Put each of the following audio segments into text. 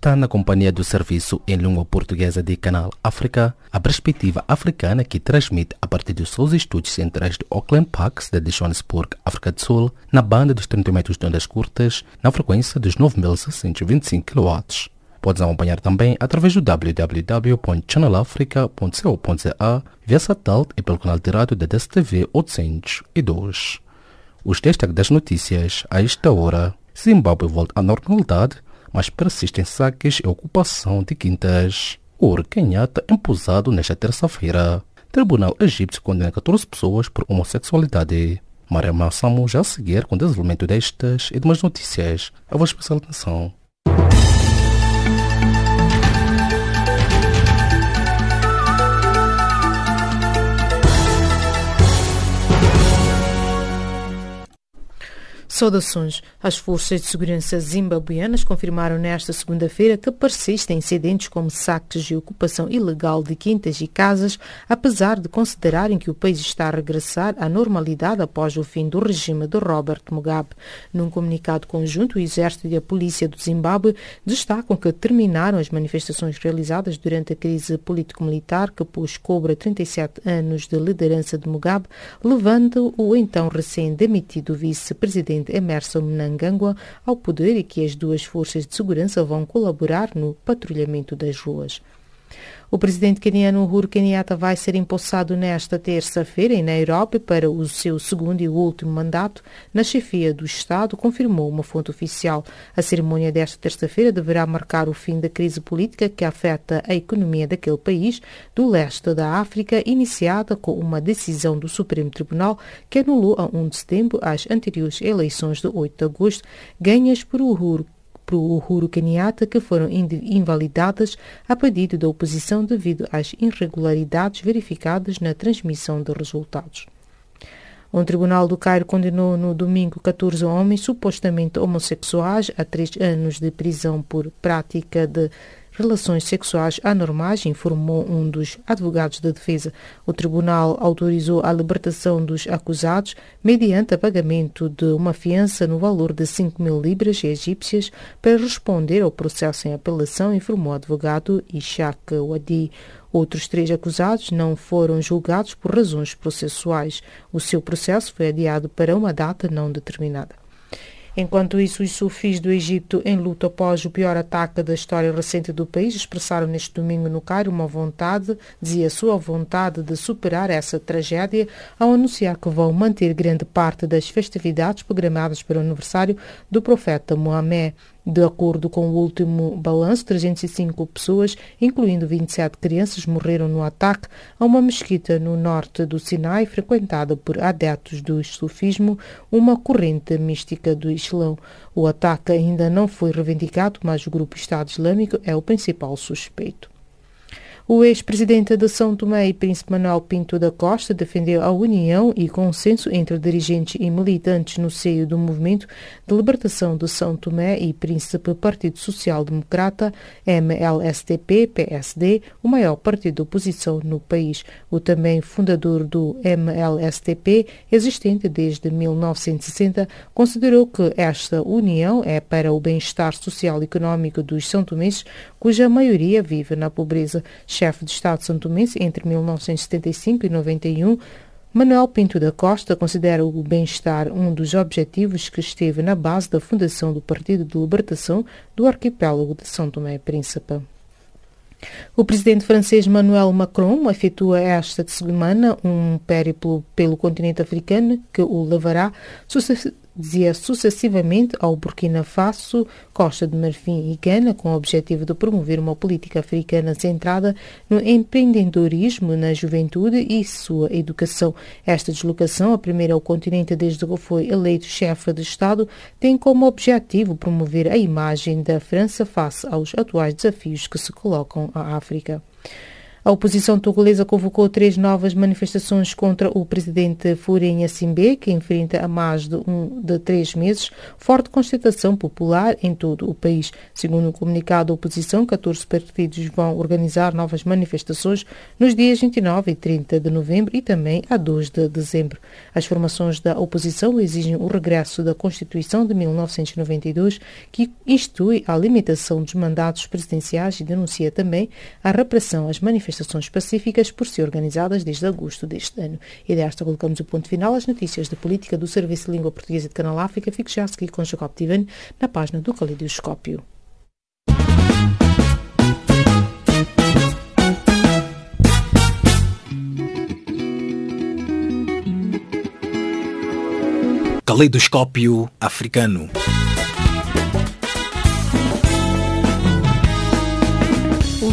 está na companhia do serviço em língua portuguesa de Canal África, a perspectiva africana que transmite a partir dos seus estúdios centrais de Auckland Park, cidade de Johannesburg, África do Sul, na banda dos 30 metros de ondas curtas, na frequência dos 9.625 kW. Podes acompanhar também através do www.channelafrica.co.za, via satélite e pelo canal de rádio da DSTV 802. Os destaques das notícias a esta hora. Zimbábue volta à normalidade, mas persistem saques e ocupação de quintas. Uhuru Kenyatta empossado nesta terça-feira. Tribunal egípcio condena 14 pessoas por homossexualidade. Maria Massamo já a seguir com o desenvolvimento destas e de mais notícias. A vossa especial atenção. Saudações. As forças de segurança zimbabueanas confirmaram nesta segunda-feira que persistem incidentes como saques e ocupação ilegal de quintas e casas, apesar de considerarem que o país está a regressar à normalidade após o fim do regime de Robert Mugabe. Num comunicado conjunto, o Exército e a Polícia do Zimbábue destacam que terminaram as manifestações realizadas durante a crise político-militar que pôs cobre a 37 anos de liderança de Mugabe, levando o então recém-demitido vice-presidente Emmerson Mnangagwa ao poder e que as duas forças de segurança vão colaborar no patrulhamento das ruas. O presidente queniano Uhuru Kenyatta vai ser empossado nesta terça-feira em Nairobi para o seu segundo e último mandato na chefia do Estado, confirmou uma fonte oficial. A cerimônia desta terça-feira deverá marcar o fim da crise política que afeta a economia daquele país do leste da África, iniciada com uma decisão do Supremo Tribunal que anulou a 1 de setembro as anteriores eleições de 8 de agosto, ganhas por Uhuru Kenyatta, que foram invalidadas a pedido da oposição devido às irregularidades verificadas na transmissão de resultados. Um tribunal do Cairo condenou no domingo 14 homens supostamente homossexuais a 3 anos de prisão por prática de relações sexuais anormais, informou um dos advogados da defesa. O tribunal autorizou a libertação dos acusados mediante pagamento de uma fiança no valor de 5.000 libras egípcias para responder ao processo em apelação, informou o advogado Ishaq Wadi. Outros 3 acusados não foram julgados por razões processuais. O seu processo foi adiado para uma data não determinada. Enquanto isso, os sufis do Egito, em luta após o pior ataque da história recente do país, expressaram neste domingo no Cairo a sua vontade de superar essa tragédia ao anunciar que vão manter grande parte das festividades programadas para o aniversário do profeta Mohamed. De acordo com o último balanço, 305 pessoas, incluindo 27 crianças, morreram no ataque a uma mesquita no norte do Sinai, frequentada por adeptos do sufismo, uma corrente mística do Islã. O ataque ainda não foi reivindicado, mas o grupo Estado Islâmico é o principal suspeito. O ex-presidente de São Tomé e Príncipe Manuel Pinto da Costa defendeu a união e consenso entre dirigentes e militantes no seio do Movimento de Libertação de São Tomé e Príncipe, Partido Social Democrata, MLSTP-PSD, o maior partido de oposição no país. O também fundador do MLSTP, existente desde 1960, considerou que esta união é para o bem-estar social e econômico dos são-tomenses, cuja maioria vive na pobreza. Chefe de Estado santomense entre 1975 e 91, Manuel Pinto da Costa considera o bem-estar um dos objetivos que esteve na base da fundação do Partido de Libertação do Arquipélago de São Tomé e Príncipe. O presidente francês Manuel Macron efetua esta semana um périplo pelo continente africano que o levará sucessivamente ao Burkina Faso, Costa de Marfim e Gana, com o objetivo de promover uma política africana centrada no empreendedorismo, na juventude e sua educação. Esta deslocação, a primeira ao continente desde que foi eleito chefe de Estado, tem como objetivo promover a imagem da França face aos atuais desafios que se colocam à África. A oposição togolesa convocou 3 novas manifestações contra o presidente Faure Gnassingbé, que enfrenta há mais de 3 meses forte contestação popular em todo o país. Segundo um comunicado da oposição, 14 partidos vão organizar novas manifestações nos dias 29 e 30 de novembro e também a 2 de dezembro. As formações da oposição exigem o regresso da Constituição de 1992, que institui a limitação dos mandatos presidenciais e denuncia também a repressão às manifestações pacíficas por ser organizadas desde agosto deste ano. E desta colocamos o ponto final às notícias da política do Serviço de Língua Portuguesa de Canal África. Fique já a seguir com Jacob Tivan na página do Caleidoscópio. Caleidoscópio africano. O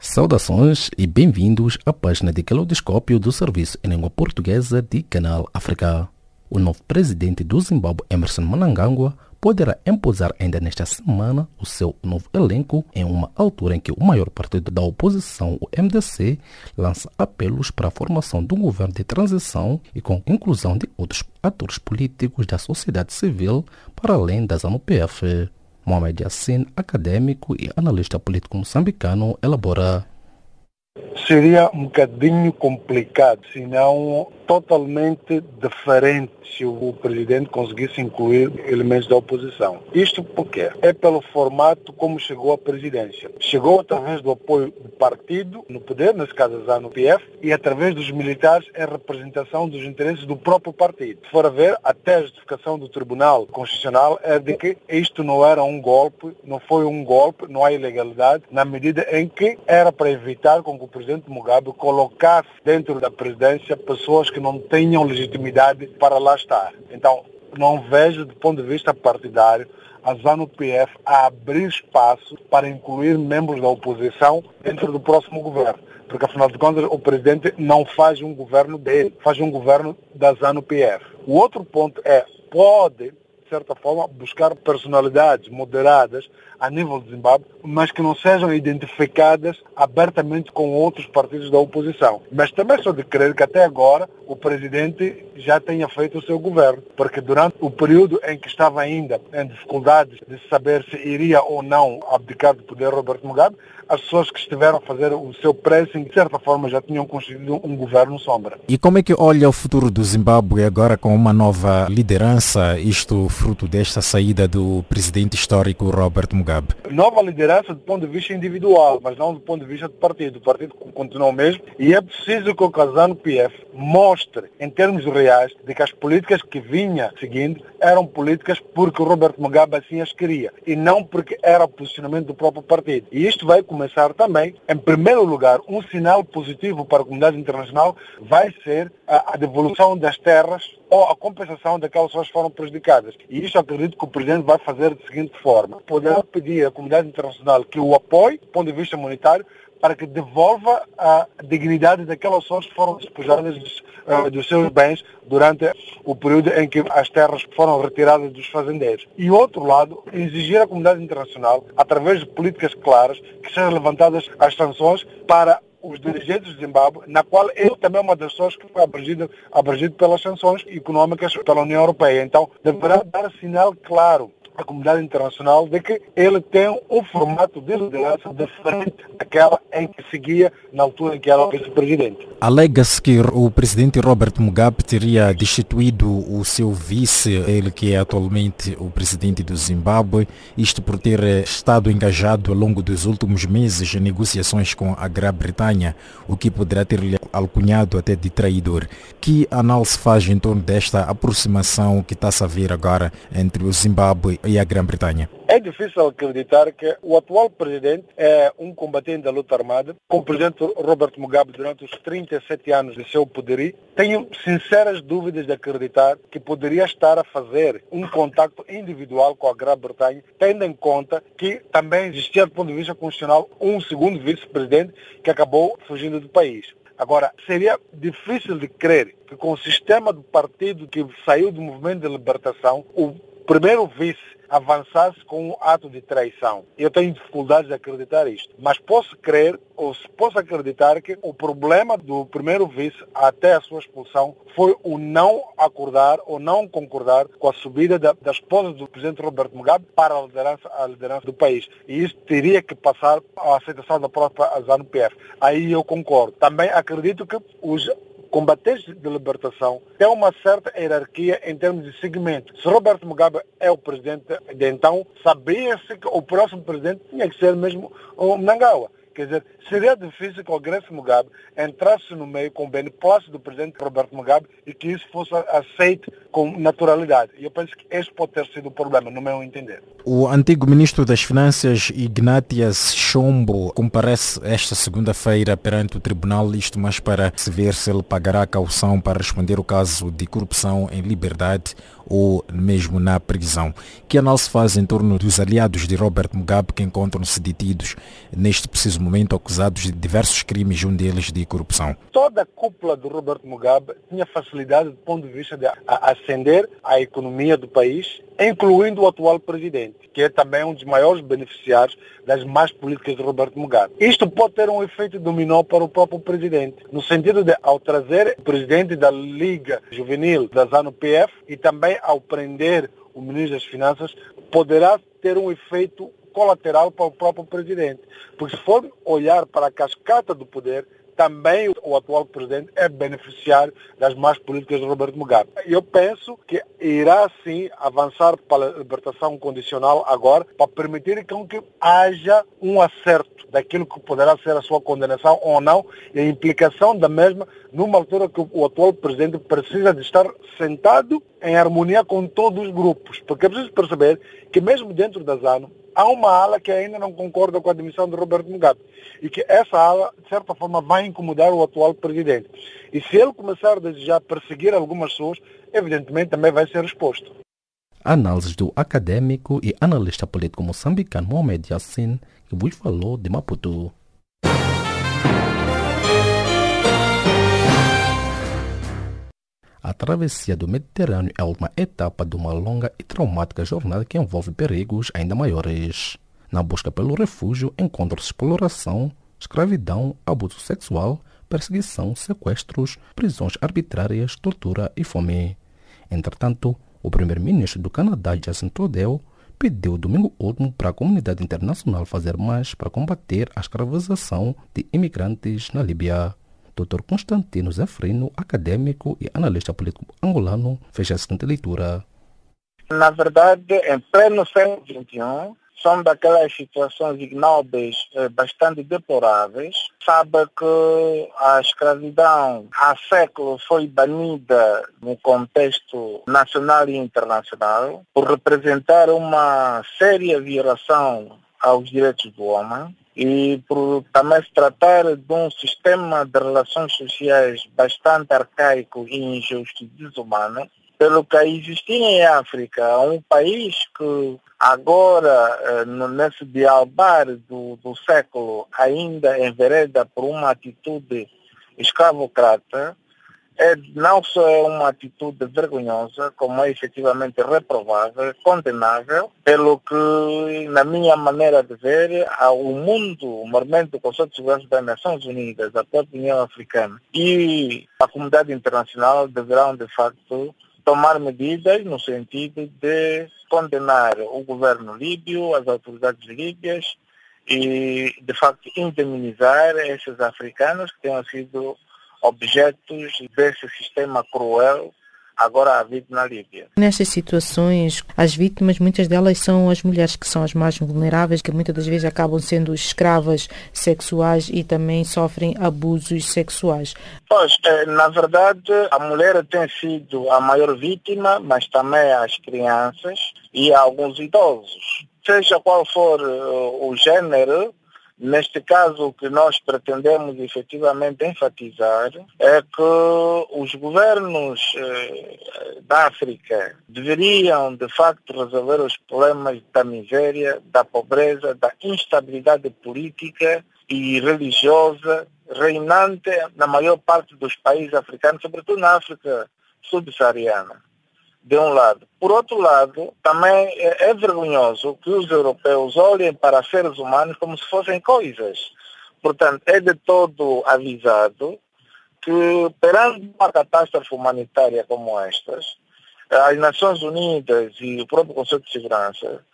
Saudações e bem-vindos à página de Caleidoscópio do Serviço em Língua Portuguesa de Canal África. O novo presidente do Zimbábue, Emmerson Mnangagwa, poderá empossar ainda nesta semana o seu novo elenco em uma altura em que o maior partido da oposição, o MDC, lança apelos para a formação de um governo de transição e com inclusão de outros atores políticos da sociedade civil para além da ZANU-PF. Mohamed Yassine, académico e analista político moçambicano, elabora. Seria um bocadinho complicado, se não totalmente diferente, se o presidente conseguisse incluir elementos da oposição. Isto porque é pelo formato como chegou à presidência. Chegou através do apoio do partido no poder, nesse caso a ZANU-PF, e através dos militares em representação dos interesses do próprio partido. Se for a ver, até a justificação do Tribunal Constitucional é de que isto não era um golpe, não foi um golpe, não há ilegalidade, na medida em que era para evitar com que o presidente Mugabe colocasse dentro da presidência pessoas que não tenham legitimidade para lá estar. Então, não vejo, do ponto de vista partidário, a ZANU-PF a abrir espaço para incluir membros da oposição dentro do próximo governo. Porque, afinal de contas, o presidente não faz um governo dele, faz um governo da ZANU-PF. O outro ponto é, pode, de certa forma, buscar personalidades moderadas a nível do Zimbábue, mas que não sejam identificadas abertamente com outros partidos da oposição. Mas também sou de crer que até agora o presidente já tenha feito o seu governo, porque durante o período em que estava ainda em dificuldades de saber se iria ou não abdicar do poder Robert Mugabe, as pessoas que estiveram a fazer o seu pressing, de certa forma, já tinham construído um governo sombra. E como é que olha o futuro do Zimbábue agora com uma nova liderança, isto fruto desta saída do presidente histórico Robert Mugabe? Nova liderança do ponto de vista individual, mas não do ponto de vista do partido. O partido continua o mesmo e é preciso que o ZANU-PF mostre, em termos reais, de que as políticas que vinha seguindo eram políticas porque o Robert Mugabe assim as queria e não porque era o posicionamento do próprio partido. E isto vai começar também, em primeiro lugar, um sinal positivo para a comunidade internacional vai ser a devolução das terras ou a compensação daquelas pessoas que foram prejudicadas. E isto acredito que o presidente vai fazer da seguinte forma. Poderá pedir à comunidade internacional que o apoie, do ponto de vista humanitário, para que devolva a dignidade daquelas pessoas que foram despojadas dos seus bens durante o período em que as terras foram retiradas dos fazendeiros. E, outro lado, exigir à comunidade internacional, através de políticas claras, que sejam levantadas as sanções para os dirigentes do Zimbábue, na qual eu também é uma das pessoas que foi abrangido pelas sanções económicas pela União Europeia. Então, deverá dar sinal claro à comunidade internacional de que ele tem um formato de liderança diferente daquela em que seguia na altura em que era o vice-presidente. Alega-se que o presidente Robert Mugabe teria destituído o seu vice, ele que é atualmente o presidente do Zimbábue, isto por ter estado engajado ao longo dos últimos meses em negociações com a Grã-Bretanha Espanha, o que poderá ter-lhe alcunhado até de traidor. Que análise faz em torno desta aproximação que está-se a ver agora entre o Zimbábue e a Grã-Bretanha? É difícil acreditar que o atual presidente é um combatente da luta armada, com o presidente Robert Mugabe durante os 37 anos de seu poderio. Tenho sinceras dúvidas de acreditar que poderia estar a fazer um contacto individual com a Grã-Bretanha, tendo em conta que também existia, do ponto de vista constitucional, um segundo vice-presidente que acabou fugindo do país. Agora, seria difícil de crer que com o sistema do partido que saiu do movimento de libertação, o primeiro vice avançasse com um ato de traição. Eu tenho dificuldades de acreditar isto, mas posso crer, ou posso acreditar, que o problema do primeiro vice até a sua expulsão foi o não acordar ou não concordar com a subida da esposa do presidente Roberto Mugabe para a liderança do país. E isso teria que passar à aceitação da própria ZANU-PF. Aí eu concordo. Também acredito que os combatentes de libertação têm uma certa hierarquia em termos de segmento. Se Roberto Mugabe é o presidente de então, sabia-se que o próximo presidente tinha que ser mesmo o Mnangagwa. Quer dizer, seria difícil que o Grace Mugabe entrasse no meio com o beneplácito do presidente Roberto Mugabe e que isso fosse aceito com naturalidade. E eu penso que este pode ter sido o problema, no meu entender. O antigo ministro das Finanças, Ignatius Chombo, comparece esta segunda-feira perante o tribunal, isto mais para se ver se ele pagará a caução para responder o caso de corrupção em liberdade ou mesmo na prisão. Que análise faz em torno dos aliados de Robert Mugabe que encontram-se detidos neste preciso momento acusados de diversos crimes, um deles de corrupção? Toda a cúpula do Robert Mugabe tinha facilidade do ponto de vista de ascender a economia do país, incluindo o atual presidente, que é também um dos maiores beneficiários das más políticas de Robert Mugabe. Isto pode ter um efeito dominó para o próprio presidente, no sentido de, ao trazer o presidente da Liga Juvenil da ZANU-PF e também ao prender o ministro das Finanças, poderá ter um efeito colateral para o próprio presidente. Porque se for olhar para a cascata do poder, também o atual presidente é beneficiário das más políticas de Roberto Mugabe. Eu penso que irá sim avançar para a libertação condicional agora, para permitir que haja um acerto daquilo que poderá ser a sua condenação ou não, e a implicação da mesma, numa altura que o atual presidente precisa de estar sentado em harmonia com todos os grupos. Porque é preciso perceber que mesmo dentro da ZANU, há uma ala que ainda não concorda com a admissão de Roberto Mugabe e que essa ala, de certa forma, vai incomodar o atual presidente. E se ele começar a desejar perseguir algumas pessoas, evidentemente também vai ser exposto. Análise do académico e analista político moçambicano Mohamed Yassine, que vos falou de Maputo. A travessia do Mediterrâneo é uma etapa de uma longa e traumática jornada que envolve perigos ainda maiores. Na busca pelo refúgio, encontra-se exploração, escravidão, abuso sexual, perseguição, sequestros, prisões arbitrárias, tortura e fome. Entretanto, o primeiro-ministro do Canadá, Justin Trudeau, pediu domingo último para a comunidade internacional fazer mais para combater a escravização de imigrantes na Líbia. Dr. Constantino Zefrino, acadêmico e analista político angolano, fecha a seguinte leitura. Na verdade, em pleno século XXI, são daquelas situações ignóbeis, bastante deploráveis. Sabe que a escravidão há séculos foi banida no contexto nacional e internacional por representar uma séria violação aos direitos do homem. E por também se tratar de um sistema de relações sociais bastante arcaico e injusto e desumano, pelo que existia em África, um país que agora, nesse dealbar do século, ainda envereda por uma atitude escravocrata, não só é uma atitude vergonhosa, como é efetivamente reprovável, condenável, pelo que, na minha maneira de ver, o mundo, o movimento do Conselho de Segurança das Nações Unidas, a própria União Africana e a comunidade internacional deverão, de facto, tomar medidas no sentido de condenar o governo líbio, as autoridades líbias e, de facto, indemnizar esses africanos que tenham sido objetos desse sistema cruel, agora a vida na Líbia. Nestas situações, as vítimas, muitas delas são as mulheres, que são as mais vulneráveis, que muitas das vezes acabam sendo escravas sexuais e também sofrem abusos sexuais. Pois, na verdade, a mulher tem sido a maior vítima, mas também as crianças e alguns idosos. Seja qual for o género, neste caso, o que nós pretendemos efetivamente enfatizar é que os governos da África deveriam, de facto, resolver os problemas da miséria, da pobreza, da instabilidade política e religiosa reinante na maior parte dos países africanos, sobretudo na África subsaariana, de um lado. Por outro lado, também é vergonhoso que os europeus olhem para seres humanos como se fossem coisas. Portanto, é de todo avisado que, perante uma catástrofe humanitária como estas, as Nações Unidas e o próprio Conselho de Segurança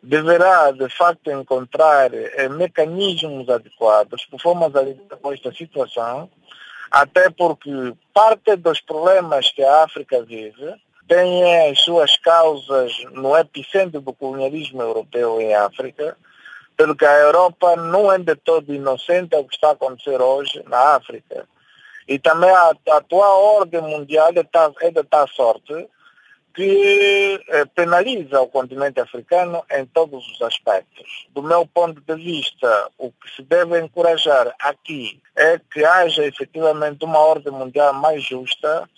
deverá, de facto, encontrar mecanismos adequados, por formas a lidar com esta situação, até porque parte dos problemas que a África vive tem as suas causas no epicentro do colonialismo europeu em África, pelo que a Europa não é de todo inocente ao que está a acontecer hoje na África. E também a atual ordem mundial é de tal sorte que penaliza o continente africano em todos os aspectos. Do meu ponto de vista, o que se deve encorajar aqui é que haja efetivamente uma ordem mundial mais justa,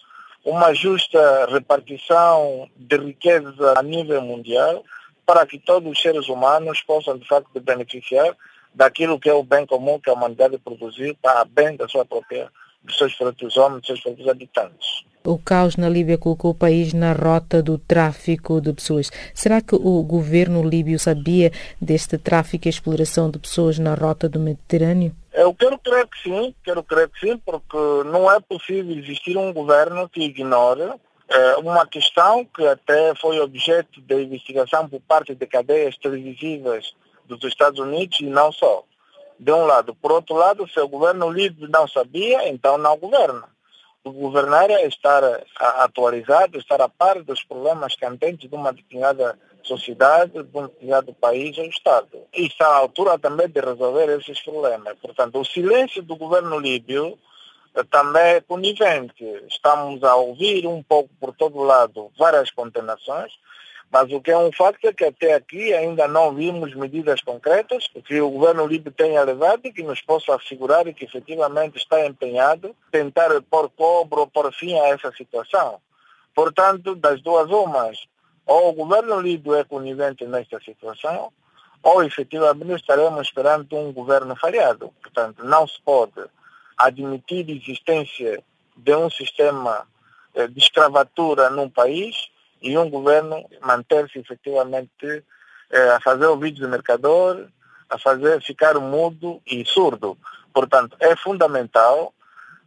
uma justa repartição de riqueza a nível mundial, para que todos os seres humanos possam, de facto, beneficiar daquilo que é o bem comum que a humanidade produziu para bem da sua própria, dos seus próprios homens, dos seus próprios habitantes. O caos na Líbia colocou o país na rota do tráfico de pessoas. Será que o governo líbio sabia deste tráfico e exploração de pessoas na rota do Mediterrâneo? Eu quero crer que sim, porque não é possível existir um governo que ignore uma questão que até foi objeto de investigação por parte de cadeias televisivas dos Estados Unidos e não só, de um lado. Por outro lado, se o governo líbio não sabia, então não governa. O governar é estar atualizado, estar a par dos problemas candentes de uma determinada sociedade, de um determinado país ou Estado. E está à altura também de resolver esses problemas. Portanto, o silêncio do governo líbio também é conivente. Estamos a ouvir um pouco por todo lado várias condenações, mas o que é um facto é que até aqui ainda não vimos medidas concretas que o governo líbio tenha levado e que nos possa assegurar que efetivamente está empenhado em tentar pôr cobro ou pôr fim a essa situação. Portanto, das duas umas, ou o governo líbio é conivente nesta situação, ou efetivamente estaremos perante um governo falhado. Portanto, não se pode admitir a existência de um sistema de escravatura num país e um governo manter-se efetivamente a fazer ouvidos do mercador, a fazer ficar mudo e surdo. Portanto, é fundamental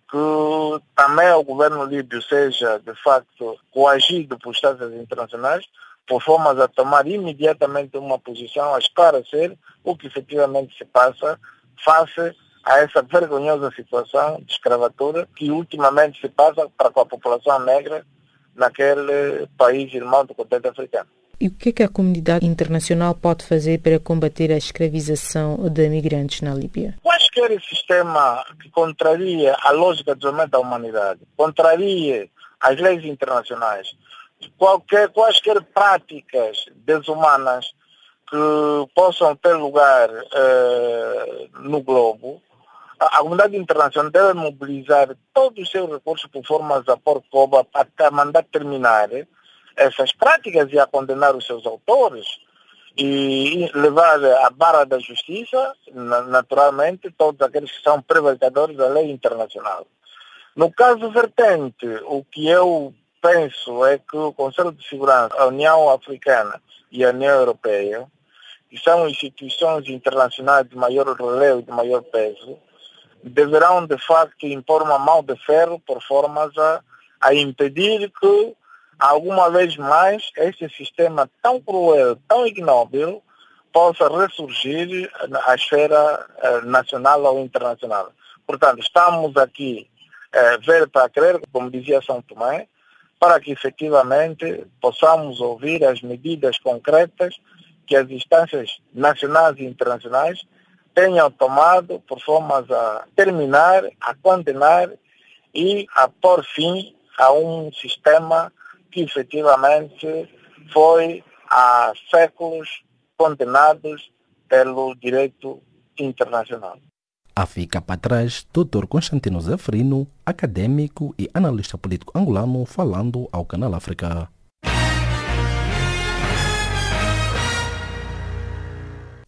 que também o governo líbio seja, de facto, coagido por instâncias internacionais, por formas a tomar imediatamente uma posição a esclarecer o que efetivamente se passa face a essa vergonhosa situação de escravatura que ultimamente se passa para com a população negra naquele país irmão do continente africano. E o que é que a comunidade internacional pode fazer para combater a escravização de migrantes na Líbia? Qualquer sistema que contraria a lógica de desenvolvimento da humanidade, contraria as leis internacionais, quaisquer práticas desumanas que possam ter lugar no globo, a comunidade internacional deve mobilizar todos os seus recursos por formas a pôr cobra para mandar terminar essas práticas e a condenar os seus autores e levar à barra da justiça, naturalmente, todos aqueles que são prevaricadores da lei internacional. No caso vertente, o que eu penso é que o Conselho de Segurança, a União Africana e a União Europeia, que são instituições internacionais de maior relevo e de maior peso, deverão, de facto, impor uma mão de ferro por formas a impedir que, alguma vez mais, este sistema tão cruel, tão ignóbil, possa ressurgir na esfera nacional ou internacional. Portanto, estamos aqui ver para crer, como dizia São Tomé, para que efetivamente possamos ouvir as medidas concretas que as instâncias nacionais e internacionais tenham tomado por formas a terminar, a condenar e a pôr fim a um sistema que efetivamente foi há séculos condenados pelo direito internacional. A fica para trás, Dr. Constantino Zefrino, académico e analista político angolano, falando ao Canal África.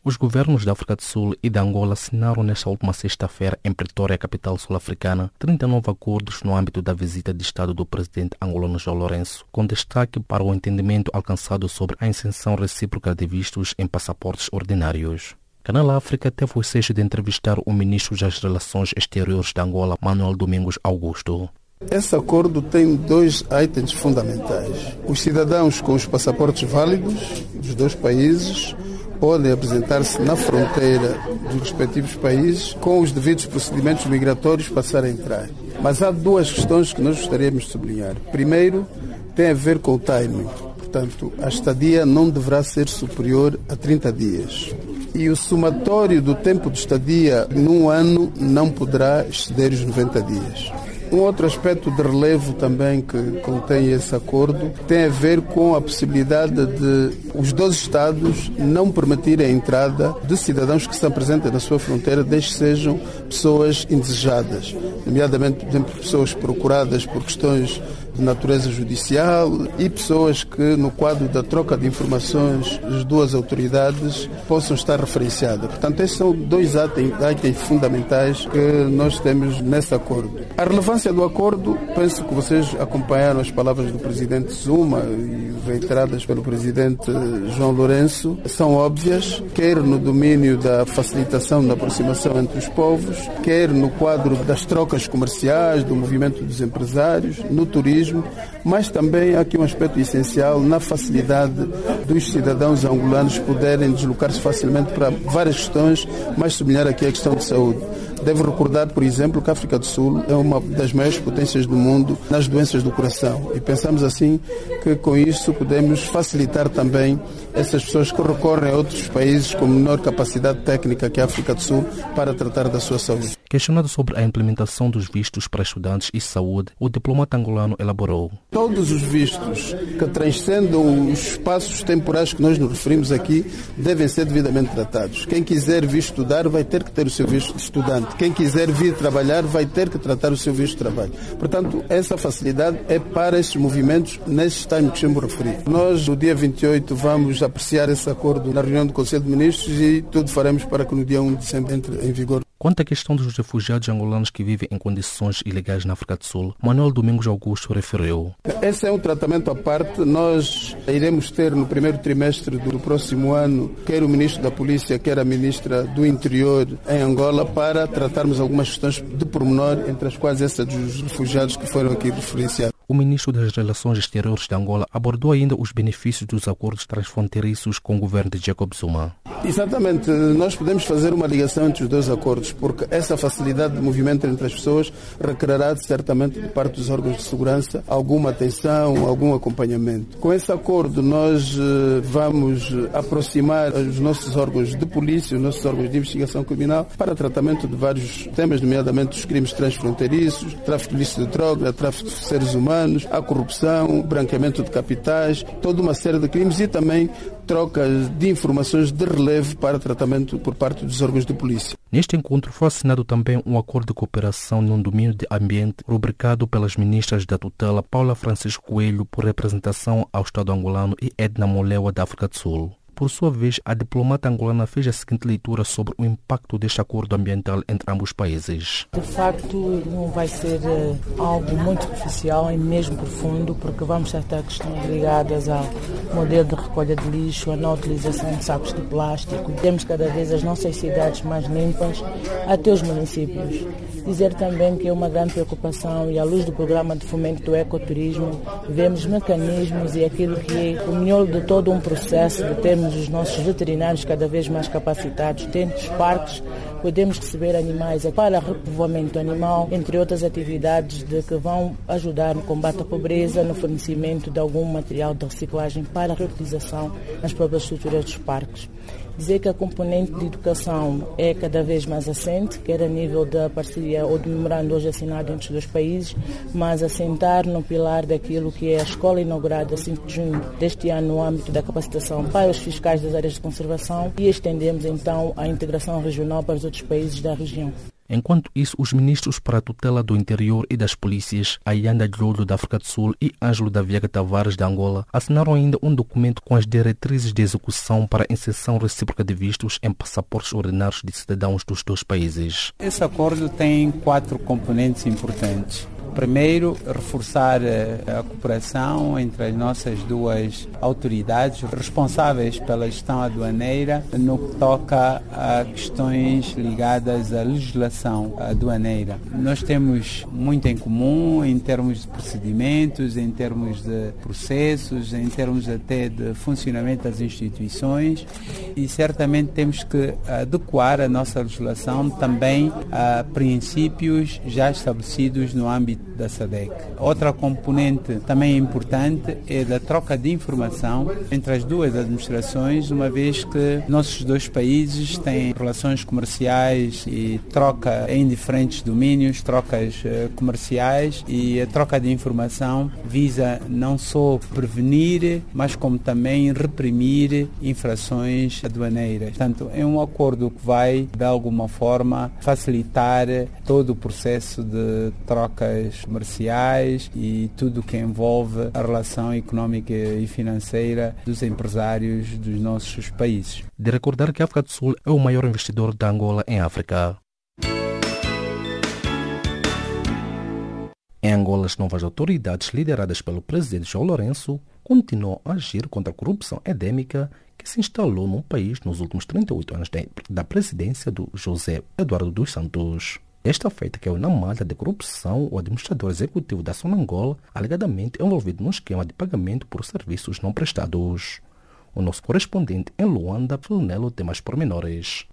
Os governos da África do Sul e da Angola assinaram nesta última sexta-feira em Pretória, capital sul-africana, 39 acordos no âmbito da visita de Estado do presidente angolano João Lourenço, com destaque para o entendimento alcançado sobre a isenção recíproca de vistos em passaportes ordinários. Canal África teve o ensejo de entrevistar o ministro das Relações Exteriores da Angola, Manuel Domingos Augusto. Esse acordo tem dois itens fundamentais. Os cidadãos com os passaportes válidos dos dois países podem apresentar-se na fronteira dos respectivos países com os devidos procedimentos migratórios passar a entrar. Mas há duas questões que nós gostaríamos de sublinhar. Primeiro, tem a ver com o timing. Portanto, a estadia não deverá ser superior a 30 dias. E o somatório do tempo de estadia num ano não poderá exceder os 90 dias. Um outro aspecto de relevo também que contém esse acordo tem a ver com a possibilidade de os 12 Estados não permitirem a entrada de cidadãos que estão presentes na sua fronteira, desde que sejam pessoas indesejadas, nomeadamente, por exemplo, pessoas procuradas por questões de natureza judicial e pessoas que, no quadro da troca de informações das duas autoridades, possam estar referenciadas. Portanto, estes são dois itens fundamentais que nós temos nesse acordo. A relevância do acordo, penso que vocês acompanharam as palavras do presidente Zuma e reiteradas pelo presidente João Lourenço, são óbvias, quer no domínio da facilitação da aproximação entre os povos, quer no quadro das trocas comerciais, do movimento dos empresários, no turismo, mas também há aqui um aspecto essencial na facilidade dos cidadãos angolanos poderem deslocar-se facilmente para várias questões, mas sublinhar aqui a questão de saúde. Devo recordar, por exemplo, que a África do Sul é uma das maiores potências do mundo nas doenças do coração e pensamos assim que com isso podemos facilitar também essas pessoas que recorrem a outros países com menor capacidade técnica que a África do Sul para tratar da sua saúde. Questionado sobre a implementação dos vistos para estudantes e saúde, o diplomata angolano elaborou. Todos os vistos que transcendam os espaços temporais que nós nos referimos aqui devem ser devidamente tratados. Quem quiser vir estudar vai ter que ter o seu visto de estudante. Quem quiser vir trabalhar vai ter que tratar o seu visto de trabalho. Portanto, essa facilidade é para esses movimentos nesses times que estamos a referir. Nós, no dia 28, vamos apreciar esse acordo na reunião do Conselho de Ministros e tudo faremos para que no dia 1 de dezembro entre em vigor. Quanto à questão dos refugiados angolanos que vivem em condições ilegais na África do Sul, Manuel Domingos Augusto referiu. Esse é um tratamento à parte. Nós iremos ter no primeiro trimestre do próximo ano, quer o Ministro da Polícia, quer a Ministra do Interior em Angola, para tratarmos algumas questões de pormenor, entre as quais essa dos refugiados que foram aqui referenciados. O Ministro das Relações Exteriores de Angola abordou ainda os benefícios dos acordos transfronteiriços com o governo de Jacob Zuma. Exatamente. Nós podemos fazer uma ligação entre os dois acordos, porque essa facilidade de movimento entre as pessoas requererá certamente de parte dos órgãos de segurança alguma atenção, algum acompanhamento. Com esse acordo nós vamos aproximar os nossos órgãos de polícia, os nossos órgãos de investigação criminal para tratamento de vários temas, nomeadamente os crimes transfronteiriços, tráfico ilícito de droga, tráfico de seres humanos, a corrupção, branqueamento de capitais, toda uma série de crimes e também trocas de informações de relevo para tratamento por parte dos órgãos de polícia. Neste encontro foi assinado também um acordo de cooperação no domínio de ambiente rubricado pelas ministras da tutela Paula Francisco Coelho por representação ao Estado angolano e Edna Molewa da África do Sul. Por sua vez, a diplomata angolana fez a seguinte leitura sobre o impacto deste acordo ambiental entre ambos os países. De facto, não vai ser algo muito superficial e mesmo profundo, porque vamos tratar questões ligadas ao modelo de recolha de lixo, à não utilização de sacos de plástico. Temos cada vez as nossas cidades mais limpas, até os municípios. Dizer também que é uma grande preocupação e à luz do programa de fomento do ecoturismo, vemos mecanismos e aquilo que é o miolo de todo um processo de termos os nossos veterinários cada vez mais capacitados, temos parques podemos receber animais para repovoamento animal, entre outras atividades que vão ajudar no combate à pobreza, no fornecimento de algum material de reciclagem para a reutilização nas próprias estruturas dos parques. Dizer que a componente de educação é cada vez mais assente, quer a nível da parceria ou do memorando hoje assinado entre os dois países, mas assentar no pilar daquilo que é a escola inaugurada 5 de junho deste ano no âmbito da capacitação para os fiscais das áreas de conservação, e estendemos então a integração regional para os outros países da região. Enquanto isso, os ministros para a tutela do interior e das polícias, Ayanda Llodo da África do Sul e Ângelo da Viega Tavares da Angola, assinaram ainda um documento com as diretrizes de execução para a inserção recíproca de vistos em passaportes ordinários de cidadãos dos dois países. Esse acordo tem 4 componentes importantes. Primeiro, reforçar a cooperação entre as nossas duas autoridades responsáveis pela gestão aduaneira no que toca a questões ligadas à legislação aduaneira. Nós temos muito em comum em termos de procedimentos, em termos de processos, em termos até de funcionamento das instituições, e certamente temos que adequar a nossa legislação também a princípios já estabelecidos no âmbito da SADC. Outra componente também importante é da troca de informação entre as duas administrações, uma vez que nossos dois países têm relações comerciais e troca em diferentes domínios, trocas comerciais, e a troca de informação visa não só prevenir, mas como também reprimir infrações aduaneiras. Portanto, é um acordo que vai, de alguma forma, facilitar todo o processo de trocas comerciais e tudo o que envolve a relação económica e financeira dos empresários dos nossos países. De recordar que a África do Sul é o maior investidor da Angola em África. Em Angola, as novas autoridades lideradas pelo presidente João Lourenço continuam a agir contra a corrupção endêmica que se instalou no país nos últimos 38 anos da presidência do José Eduardo dos Santos. Esta feita caiu na malha de corrupção o administrador executivo da Sonangol, alegadamente envolvido num esquema de pagamento por serviços não prestados. O nosso correspondente em Luanda, Flanelo, tem mais pormenores.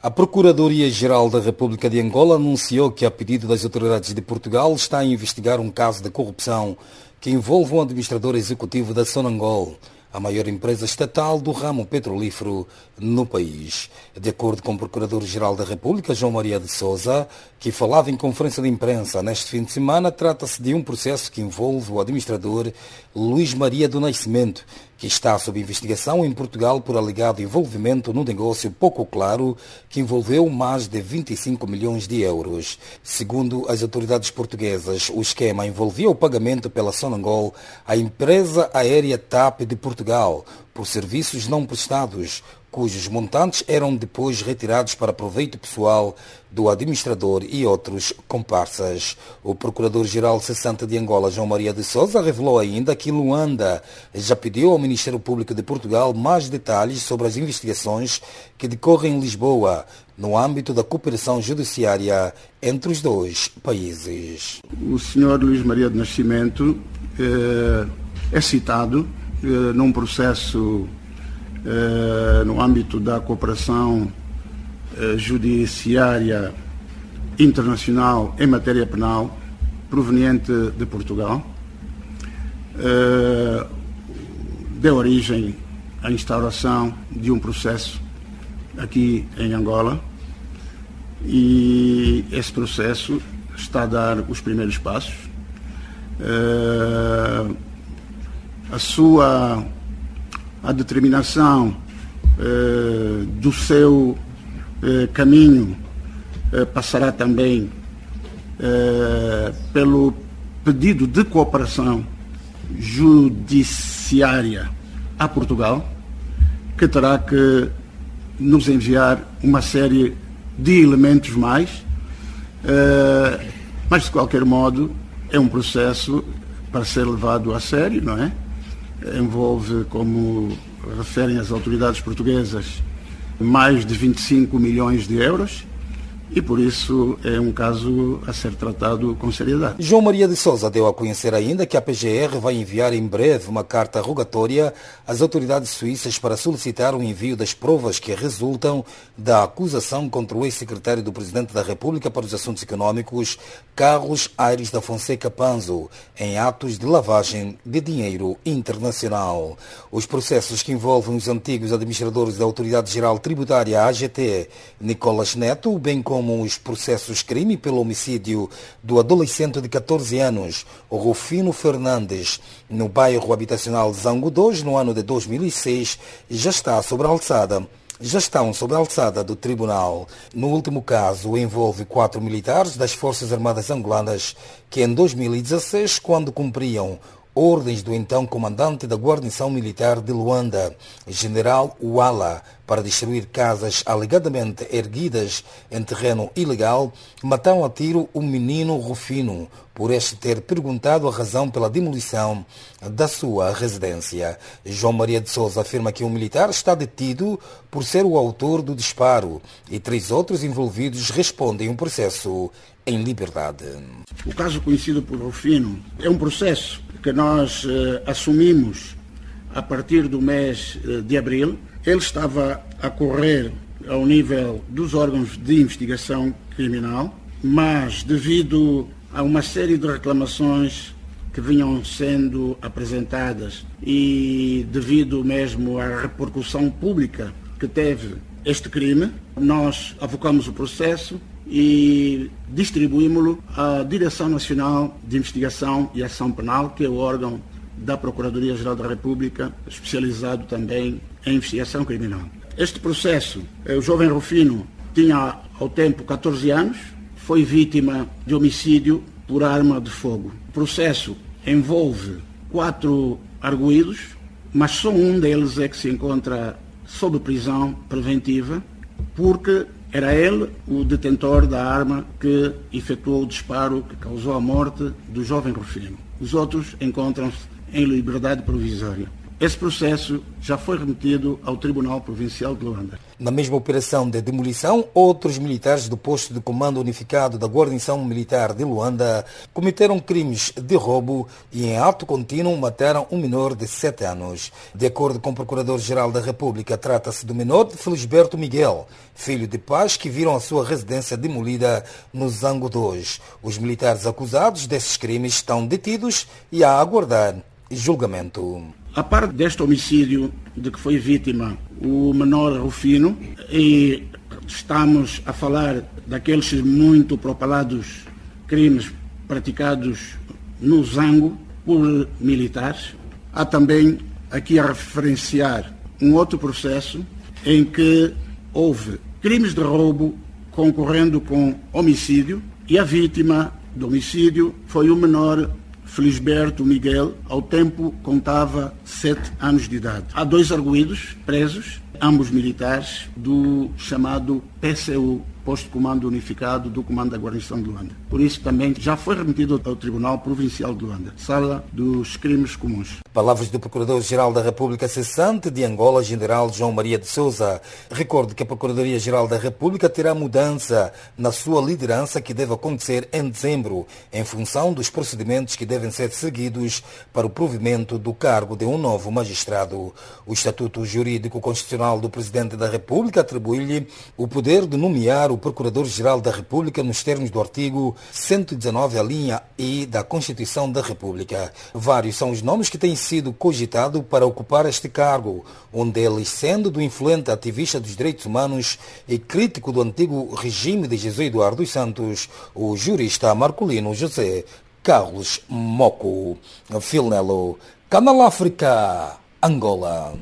A Procuradoria-Geral da República de Angola anunciou que, a pedido das autoridades de Portugal, está a investigar um caso de corrupção que envolve um administrador executivo da Sonangol, a maior empresa estatal do ramo petrolífero no país. De acordo com o Procurador-Geral da República, João Maria de Sousa, que falava em conferência de imprensa neste fim de semana, trata-se de um processo que envolve o administrador Luís Maria do Nascimento, que está sob investigação em Portugal por alegado envolvimento num negócio pouco claro que envolveu mais de 25 milhões de euros. Segundo as autoridades portuguesas, o esquema envolvia o pagamento pela Sonangol à empresa aérea TAP de Portugal por serviços não prestados, cujos montantes eram depois retirados para proveito pessoal do administrador e outros comparsas. O Procurador-Geral Cessante de Angola, João Maria de Sousa, revelou ainda que Luanda já pediu ao Ministério Público de Portugal mais detalhes sobre as investigações que decorrem em Lisboa, no âmbito da cooperação judiciária entre os dois países. O senhor Luís Maria do Nascimento é citado num processo no âmbito da cooperação judiciária internacional em matéria penal proveniente de Portugal. Deu origem à instauração de um processo aqui em Angola e esse processo está a dar os primeiros passos. A determinação do seu caminho passará também pelo pedido de cooperação judiciária a Portugal, que terá que nos enviar uma série de elementos mais, mas de qualquer modo é um processo para ser levado a sério, não é? Envolve, como referem as autoridades portuguesas, mais de 25 milhões de euros e por isso é um caso a ser tratado com seriedade. João Maria de Sousa deu a conhecer ainda que a PGR vai enviar em breve uma carta rogatória às autoridades suíças para solicitar o envio das provas que resultam da acusação contra o ex-secretário do Presidente da República para os Assuntos Econômicos, Carlos Aires da Fonseca Panzo, em atos de lavagem de dinheiro internacional. Os processos que envolvem os antigos administradores da Autoridade Geral Tributária, AGT, Nicolas Neto, bem como os processos crime pelo homicídio do adolescente de 14 anos, Rufino Fernandes, no bairro habitacional Zango 2, no ano de 2006, já estão sobre a alçada do tribunal. No último caso, envolve 4 militares das Forças Armadas Angolanas que, em 2016, quando cumpriam ordens do então comandante da guarnição militar de Luanda, general Wala, para destruir casas alegadamente erguidas em terreno ilegal, mataram a tiro o menino Rufino, por este ter perguntado a razão pela demolição da sua residência. João Maria de Sousa afirma que um militar está detido por ser o autor do disparo e 3 outros envolvidos respondem um processo em liberdade. O caso conhecido por Rufino é um processo que nós assumimos a partir do mês de abril. Ele estava a correr ao nível dos órgãos de investigação criminal, mas devido a uma série de reclamações que vinham sendo apresentadas e devido mesmo à repercussão pública que teve este crime, nós avocamos o processo e distribuímo-lo à Direção Nacional de Investigação e Ação Penal, que é o órgão da Procuradoria-Geral da República, especializado também em investigação criminal. Este processo, o jovem Rufino tinha ao tempo 14 anos, foi vítima de homicídio por arma de fogo. O processo envolve 4 arguídos, mas só um deles é que se encontra sob prisão preventiva, porque era ele o detentor da arma que efetuou o disparo que causou a morte do jovem Rufino. Os outros encontram-se em liberdade provisória. Esse processo já foi remetido ao Tribunal Provincial de Luanda. Na mesma operação de demolição, outros militares do Posto de Comando Unificado da Guarnição Militar de Luanda cometeram crimes de roubo e, em ato contínuo, mataram um menor de 7 anos. De acordo com o Procurador-Geral da República, trata-se do menor de Felisberto Miguel, filho de pais que viram a sua residência demolida no Zango 2. Os militares acusados desses crimes estão detidos e a aguardar julgamento. A parte deste homicídio de que foi vítima o menor Rufino, e estamos a falar daqueles muito propalados crimes praticados no Zango por militares, há também aqui a referenciar um outro processo em que houve crimes de roubo concorrendo com homicídio e a vítima do homicídio foi o menor Felisberto Miguel, ao tempo contava 7 anos de idade. Há 2 arguídos presos, ambos militares, do chamado PCU, Posto de Comando Unificado do Comando da Guarnição de Luanda. Por isso também já foi remetido ao Tribunal Provincial de Luanda, Sala dos Crimes Comuns. Palavras do Procurador-Geral da República Cessante de Angola, General João Maria de Sousa. Recordo que a Procuradoria-Geral da República terá mudança na sua liderança que deve acontecer em dezembro, em função dos procedimentos que devem ser seguidos para o provimento do cargo de um novo magistrado. O Estatuto Jurídico Constitucional do Presidente da República atribui-lhe o poder de nomear o Procurador-Geral da República nos termos do artigo 119, alínea I da Constituição da República. Vários são os nomes que têm sido cogitado para ocupar este cargo, um deles sendo do influente ativista dos direitos humanos e crítico do antigo regime de José Eduardo dos Santos, o jurista Marcolino José Carlos Moco Filnelo. Canal África, Angola.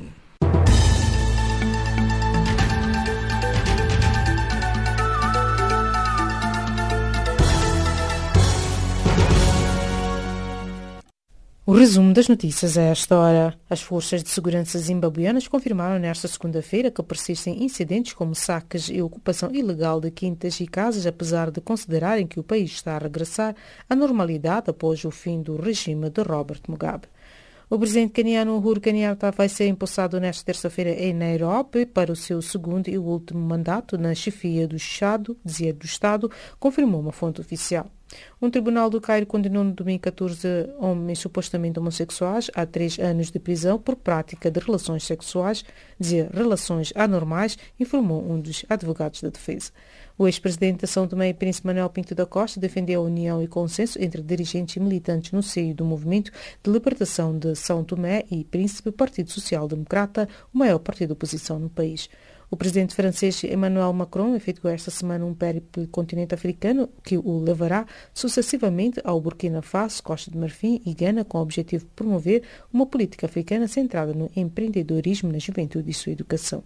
O resumo das notícias a esta hora. As forças de segurança zimbabuianas confirmaram nesta segunda-feira que persistem incidentes como saques e ocupação ilegal de quintas e casas, apesar de considerarem que o país está a regressar à normalidade após o fim do regime de Robert Mugabe. O presidente caniano Uhuru Kenyatta vai ser empossado nesta terça-feira em Nairobi para o seu segundo e último mandato na chefia do Estado, confirmou uma fonte oficial. Um tribunal do Cairo condenou no domingo 14 homens supostamente homossexuais a 3 anos de prisão por prática de relações sexuais, de relações anormais, informou um dos advogados da defesa. O ex-presidente de São Tomé e Príncipe Manuel Pinto da Costa defendeu a união e consenso entre dirigentes e militantes no seio do Movimento de Libertação de São Tomé e Príncipe, Partido Social Democrata, o maior partido de oposição no país. O presidente francês Emmanuel Macron efetuou esta semana um périplo continente africano que o levará sucessivamente ao Burkina Faso, Costa de Marfim e Gana, com o objetivo de promover uma política africana centrada no empreendedorismo, na juventude e sua educação.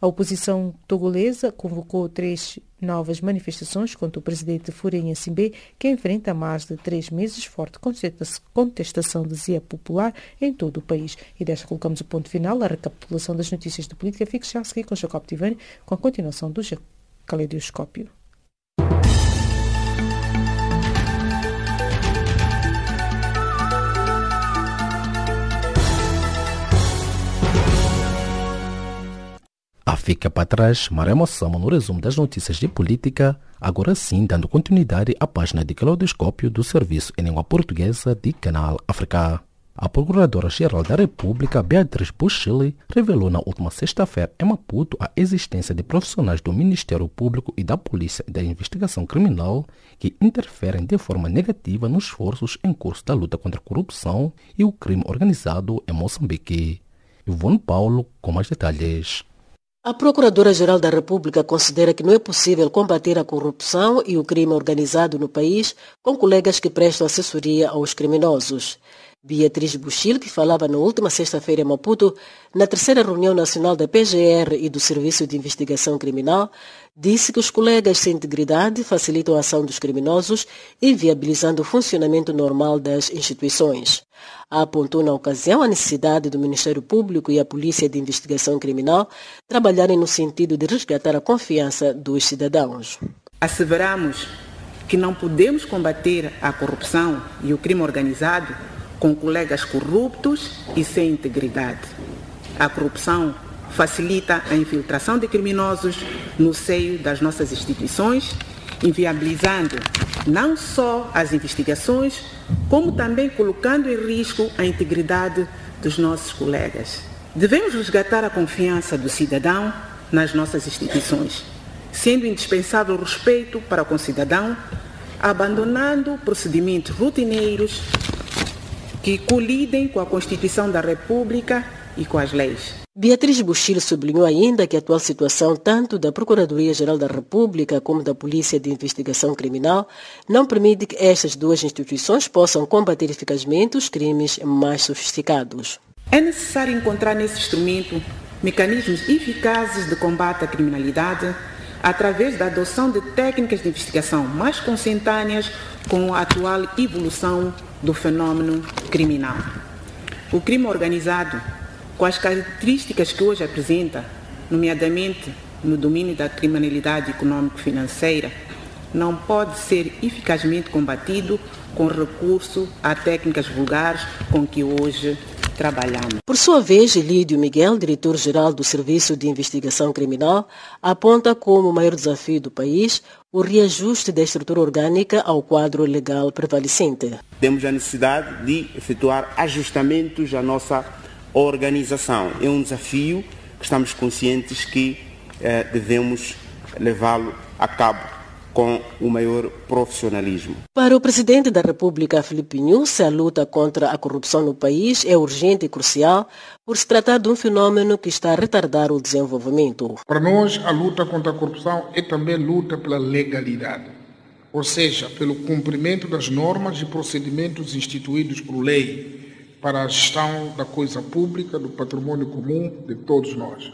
A oposição togolesa convocou 3 novas manifestações contra o presidente Faure Gnassingbé, que enfrenta há mais de 3 meses forte contestação de zia popular em todo o país. E desta colocamos o ponto final. A recapitulação das notícias de política fica já a seguir com Jacob Tivani, com a continuação do Caleidoscópio. Fica para trás, Marema Sama no resumo das notícias de política, agora sim dando continuidade à página de Caleidoscópio do Serviço em Língua Portuguesa de Canal África. A Procuradora-Geral da República, Beatriz Buchili, revelou na última sexta-feira em Maputo a existência de profissionais do Ministério Público e da Polícia da Investigação Criminal que interferem de forma negativa nos esforços em curso da luta contra a corrupção e o crime organizado em Moçambique. Ivone Paulo com mais detalhes. A Procuradora-Geral da República considera que não é possível combater a corrupção e o crime organizado no país com colegas que prestam assessoria aos criminosos. Beatriz Buchili, que falava na última sexta-feira em Maputo, na terceira reunião nacional da PGR e do Serviço de Investigação Criminal, disse que os colegas sem integridade facilitam a ação dos criminosos, inviabilizando o funcionamento normal das instituições. Apontou na ocasião a necessidade do Ministério Público e a Polícia de Investigação Criminal trabalharem no sentido de resgatar a confiança dos cidadãos. Asseveramos que não podemos combater a corrupção e o crime organizado com colegas corruptos e sem integridade. A corrupção facilita a infiltração de criminosos no seio das nossas instituições, inviabilizando não só as investigações, como também colocando em risco a integridade dos nossos colegas. Devemos resgatar a confiança do cidadão nas nossas instituições, sendo indispensável o respeito para com o cidadão, abandonando procedimentos rotineiros que colidem com a Constituição da República e com as leis. Beatriz Buchili sublinhou ainda que a atual situação tanto da Procuradoria-Geral da República como da Polícia de Investigação Criminal não permite que estas duas instituições possam combater eficazmente os crimes mais sofisticados. É necessário encontrar nesse instrumento mecanismos eficazes de combate à criminalidade através da adoção de técnicas de investigação mais consentâneas com a atual evolução do fenômeno criminal. O crime organizado, com as características que hoje apresenta, nomeadamente no domínio da criminalidade econômico-financeira, não pode ser eficazmente combatido com recurso a técnicas vulgares com que hoje trabalhamos. Por sua vez, Lídio Miguel, diretor-geral do Serviço de Investigação Criminal, aponta como o maior desafio do país o reajuste da estrutura orgânica ao quadro legal prevalecente. Temos a necessidade de efetuar ajustamentos à nossa organização. É um desafio que estamos conscientes que devemos levá-lo a cabo com o maior profissionalismo. Para o presidente da República, Filipe Nyusi, a luta contra a corrupção no país é urgente e crucial por se tratar de um fenômeno que está a retardar o desenvolvimento. Para nós, a luta contra a corrupção é também luta pela legalidade, ou seja, pelo cumprimento das normas e procedimentos instituídos por lei para a gestão da coisa pública, do patrimônio comum de todos nós.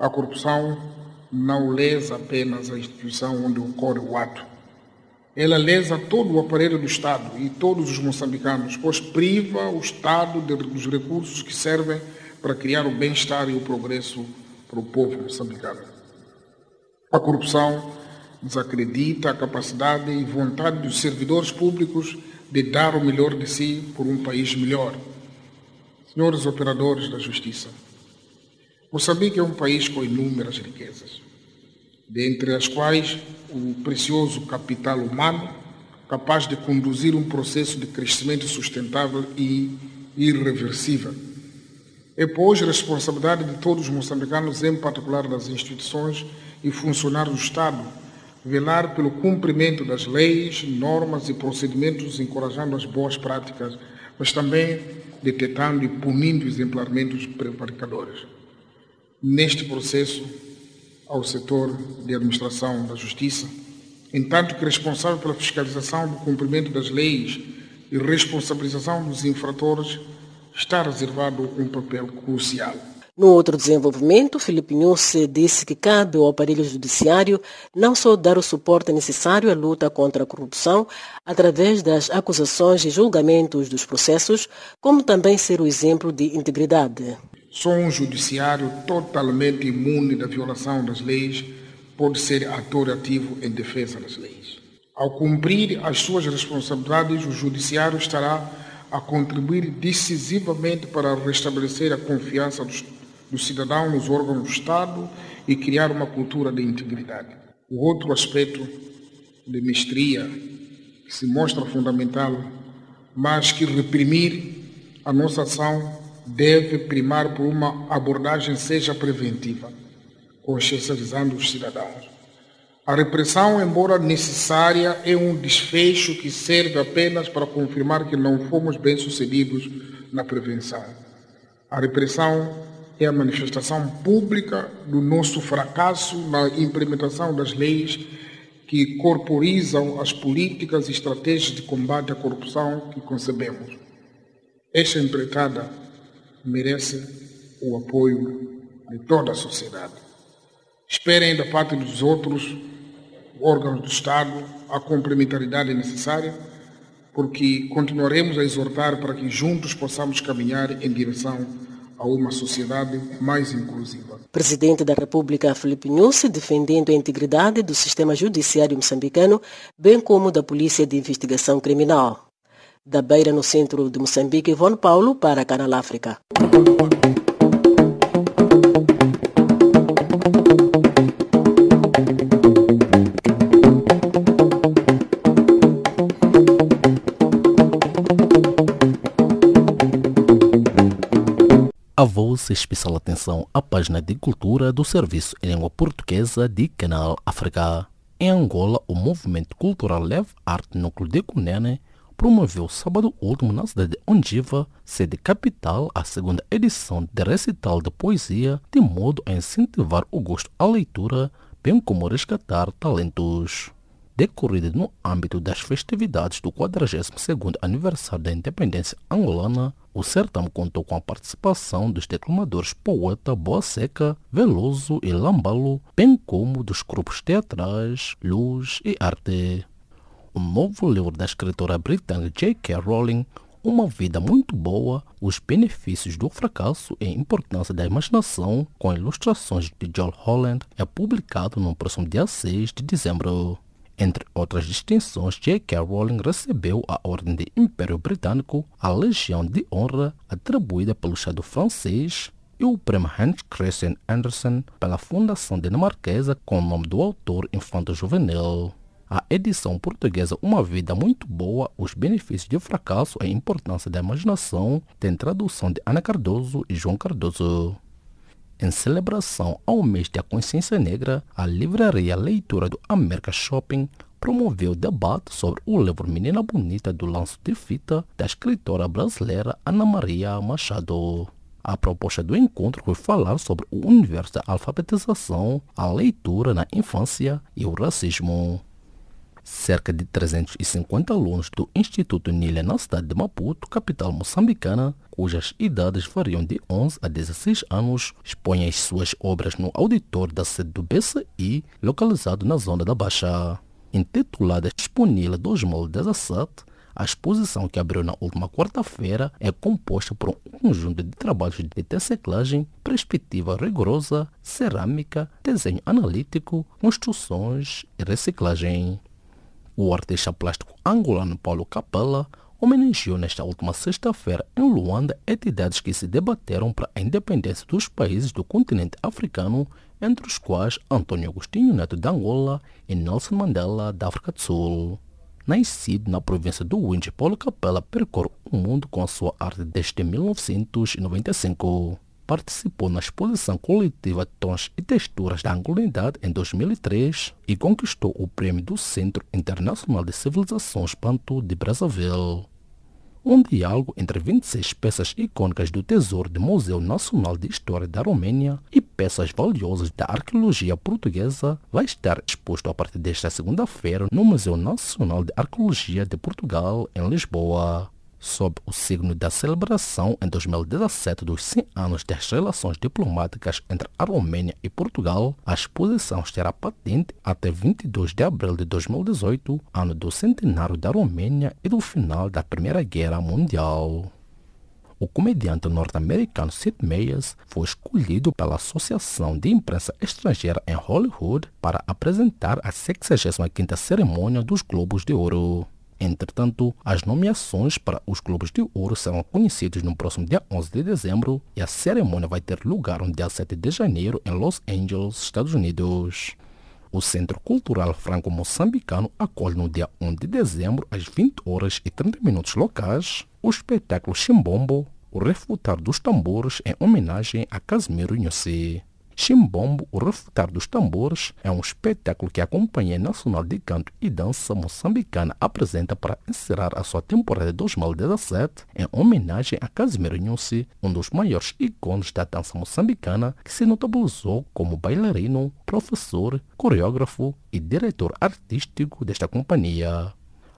A corrupção não lesa apenas a instituição onde ocorre o ato. Ela lesa todo o aparelho do Estado e todos os moçambicanos, pois priva o Estado dos recursos que servem para criar o bem-estar e o progresso para o povo moçambicano. A corrupção desacredita a capacidade e vontade dos servidores públicos de dar o melhor de si por um país melhor. senhores operadores da justiça, Moçambique é um país com inúmeras riquezas, dentre as quais o precioso capital humano, capaz de conduzir um processo de crescimento sustentável e irreversível. É, pois, responsabilidade de todos os moçambicanos, em particular das instituições e funcionários do Estado, velar pelo cumprimento das leis, normas e procedimentos, encorajando as boas práticas, mas também detectando e punindo exemplarmente os prevaricadores. Neste processo, ao setor de administração da justiça, em tanto que responsável pela fiscalização do cumprimento das leis e responsabilização dos infratores, está reservado um papel crucial. No outro desenvolvimento, Filipe Nyusi disse que cabe ao aparelho judiciário não só dar o suporte necessário à luta contra a corrupção através das acusações e julgamentos dos processos, como também ser o exemplo de integridade. Só um judiciário totalmente imune da violação das leis pode ser ator ativo em defesa das leis. Ao cumprir as suas responsabilidades, o judiciário estará a contribuir decisivamente para restabelecer a confiança do cidadão nos órgãos do Estado e criar uma cultura de integridade. O outro aspecto de mestria que se mostra fundamental, mas que reprimir a nossa ação deve primar por uma abordagem seja preventiva, consciencializando os cidadãos. A repressão, embora necessária, é um desfecho que serve apenas para confirmar que não fomos bem-sucedidos na prevenção. A repressão é a manifestação pública do nosso fracasso na implementação das leis que corporizam as políticas e estratégias de combate à corrupção que concebemos. Esta empreitada merece o apoio de toda a sociedade. Esperem da parte dos outros órgãos do Estado a complementaridade necessária, porque continuaremos a exortar para que juntos possamos caminhar em direção a uma sociedade mais inclusiva. Presidente da República, Filipe Nyusi, defendendo a integridade do sistema judiciário moçambicano, bem como da Polícia de Investigação Criminal. Da Beira, no centro de Moçambique, Ivone Paulo, para Canal África. Avou-se especial atenção à página de cultura do serviço em língua portuguesa de Canal África. Em Angola, o movimento cultural Leve Arte Núcleo de Cunene promoveu sábado último na cidade de Ondjiva, sede capital, a segunda edição de recital de poesia, de modo a incentivar o gosto à leitura, bem como resgatar talentos. Decorrida no âmbito das festividades do 42º aniversário da independência angolana, o certame contou com a participação dos declamadores Poeta, Boa Seca, Veloso e Lambalo, bem como dos grupos teatrais, Luz e Arte. O novo livro da escritora britânica J.K. Rowling, Uma Vida Muito Boa, Os Benefícios do Fracasso e a Importância da Imaginação, com ilustrações de Joel Holland, é publicado no próximo dia 6 de dezembro. Entre outras distinções, J.K. Rowling recebeu a Ordem de Império Britânico, a Legião de Honra, atribuída pelo Estado francês, e o Prêmio Hans Christian Andersen pela Fundação Dinamarquesa com o nome do autor infanto-juvenil. A edição portuguesa Uma Vida Muito Boa, Os Benefícios do Fracasso e a Importância da Imaginação tem tradução de Ana Cardoso e João Cardoso. Em celebração ao mês da consciência negra, a livraria Leitura do América Shopping promoveu o debate sobre o livro Menina Bonita do Lanço de Fita, da escritora brasileira Ana Maria Machado. A proposta do encontro foi falar sobre o universo da alfabetização, a leitura na infância e o racismo. Cerca de 350 alunos do Instituto Nilha na cidade de Maputo, capital moçambicana, cujas idades variam de 11 a 16 anos, expõem as suas obras no auditório da sede do BCI, localizado na zona da Baixa. Intitulada Exponila 2017, a exposição, que abriu na última quarta-feira, é composta por um conjunto de trabalhos de teclagem, perspectiva rigorosa, cerâmica, desenho analítico, construções e reciclagem. O artista plástico angolano Paulo Capela homenageou nesta última sexta-feira em Luanda entidades que se debateram para a independência dos países do continente africano, entre os quais Antônio Agostinho Neto da Angola e Nelson Mandela da África do Sul. Nascido na província do Windhoek, Paulo Capela percorre o mundo com a sua arte desde 1995. Participou na exposição coletiva Tons e Texturas da Angolanidade em 2003 e conquistou o prêmio do Centro Internacional de Civilizações Bantu de Brazzaville. Um diálogo entre 26 peças icônicas do Tesouro do Museu Nacional de História da Romênia e peças valiosas da arqueologia portuguesa vai estar exposto a partir desta segunda-feira no Museu Nacional de Arqueologia de Portugal, em Lisboa. Sob o signo da celebração em 2017 dos 100 anos das relações diplomáticas entre a Romênia e Portugal, a exposição estará patente até 22 de abril de 2018, ano do centenário da Romênia e do final da Primeira Guerra Mundial. O comediante norte-americano Sid Meier's foi escolhido pela Associação de Imprensa Estrangeira em Hollywood para apresentar a 65ª cerimônia dos Globos de Ouro. Entretanto, as nomeações para os Globos de Ouro serão conhecidos no próximo dia 11 de dezembro e a cerimônia vai ter lugar no dia 7 de janeiro em Los Angeles, Estados Unidos. O Centro Cultural Franco-Moçambicano acolhe no dia 1 de dezembro, às 20h30 locais, o espetáculo Chimbombo, o Refutar dos Tambores, em homenagem a Casimiro Nunesi. Chimbombo, o Refutar dos Tambores, é um espetáculo que a Companhia Nacional de Canto e Dança Moçambicana apresenta para encerrar a sua temporada de 2017 em homenagem a Casimiro Nunesi, um dos maiores ícones da dança moçambicana que se notabilizou como bailarino, professor, coreógrafo e diretor artístico desta companhia.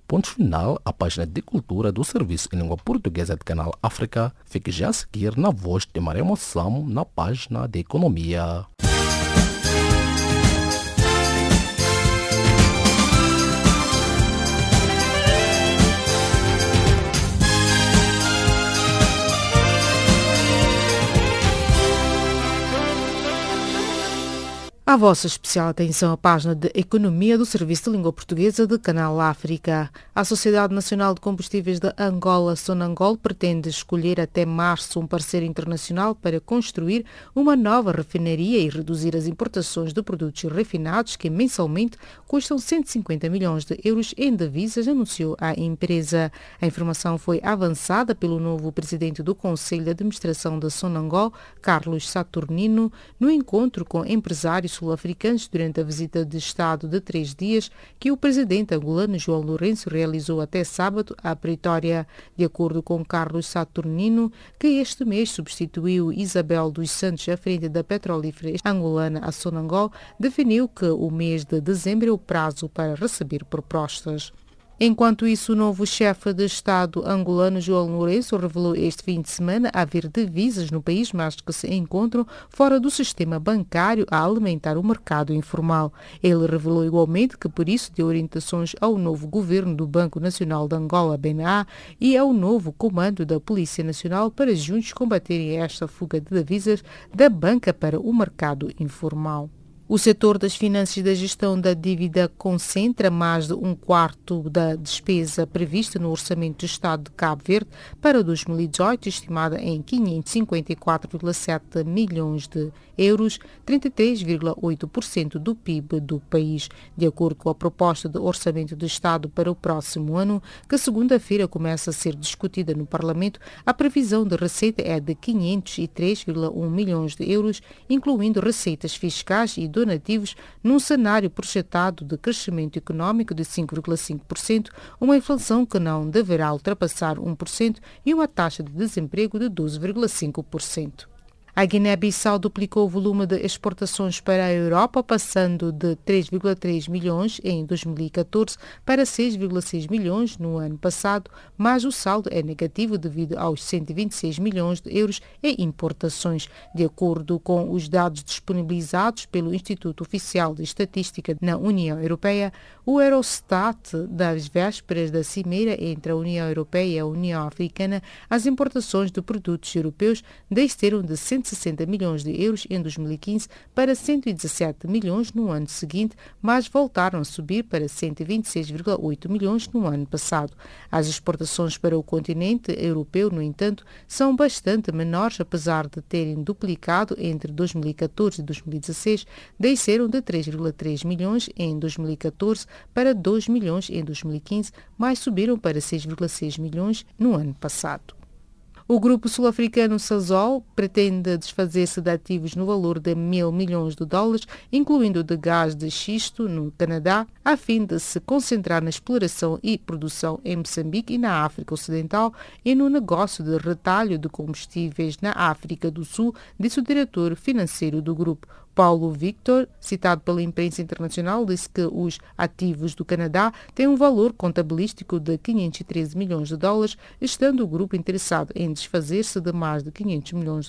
Ponto final à página de cultura do Serviço em Língua Portuguesa de Canal África. Fique já a seguir na voz de Maria Moçamo na página de Economia. A vossa especial atenção à página de Economia do Serviço de Língua Portuguesa de Canal África. A Sociedade Nacional de Combustíveis de Angola, Sonangol, pretende escolher até março um parceiro internacional para construir uma nova refinaria e reduzir as importações de produtos refinados que mensalmente custam 150 milhões de euros em divisas, anunciou a empresa. A informação foi avançada pelo novo presidente do Conselho de Administração da Sonangol, Carlos Saturnino, no encontro com empresários sul-africanos durante a visita de Estado de 3 dias que o presidente angolano João Lourenço realizou até sábado à Pretória. De acordo com Carlos Saturnino, que este mês substituiu Isabel dos Santos à frente da petrolífera angolana, a Sonangol definiu que o mês de dezembro é o prazo para receber propostas. Enquanto isso, o novo chefe de Estado angolano, João Lourenço, revelou este fim de semana haver divisas no país, mas que se encontram fora do sistema bancário a alimentar o mercado informal. Ele revelou igualmente que por isso deu orientações ao novo governo do Banco Nacional de Angola, BNA, e ao novo comando da Polícia Nacional para juntos combaterem esta fuga de divisas da banca para o mercado informal. O setor das finanças e da gestão da dívida concentra mais de um quarto da despesa prevista no Orçamento do Estado de Cabo Verde para 2018, estimada em 554,7 milhões de euros, 33,8% do PIB do país. De acordo com a proposta de Orçamento do Estado para o próximo ano, que segunda-feira começa a ser discutida no Parlamento, a previsão de receita é de 503,1 milhões de euros, incluindo receitas fiscais e donativos, num cenário projetado de crescimento económico de 5,5%, uma inflação que não deverá ultrapassar 1% e uma taxa de desemprego de 12,5%. A Guiné-Bissau duplicou o volume de exportações para a Europa, passando de 3,3 milhões em 2014 para 6,6 milhões no ano passado, mas o saldo é negativo devido aos 126 milhões de euros em importações. De acordo com os dados disponibilizados pelo Instituto Oficial de Estatística na União Europeia, o Eurostat, das vésperas da cimeira entre a União Europeia e a União Africana, as importações de produtos europeus desceram de 100 160 milhões de euros em 2015 para 117 milhões no ano seguinte, mas voltaram a subir para 126,8 milhões no ano passado. As exportações para o continente europeu, no entanto, são bastante menores, apesar de terem duplicado entre 2014 e 2016, desceram de 3,3 milhões em 2014 para 2 milhões em 2015, mas subiram para 6,6 milhões no ano passado. O grupo sul-africano Sasol pretende desfazer-se de ativos no valor de $1.000 milhões, incluindo de gás de xisto no Canadá, a fim de se concentrar na exploração e produção em Moçambique e na África Ocidental e no negócio de retalho de combustíveis na África do Sul, disse o diretor financeiro do grupo. Paulo Victor, citado pela imprensa internacional, disse que os ativos do Canadá têm um valor contabilístico de $513 milhões, estando o grupo interessado em desfazer-se de mais de $500 milhões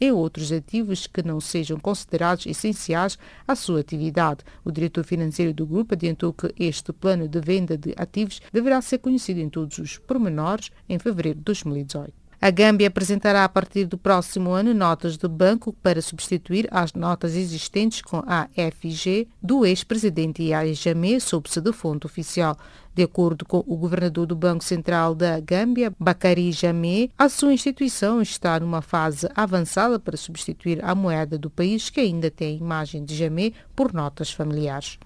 em outros ativos que não sejam considerados essenciais à sua atividade. O diretor financeiro do grupo adiantou que este plano de venda de ativos deverá ser conhecido em todos os pormenores em fevereiro de 2018. A Gâmbia apresentará a partir do próximo ano notas de banco para substituir as notas existentes com a FG do ex-presidente Yahya Jammeh, sob-se de fonte oficial. De acordo com o governador do Banco Central da Gâmbia, Bakary Jammeh, a sua instituição está numa fase avançada para substituir a moeda do país, que ainda tem a imagem de Jammeh, por notas familiares.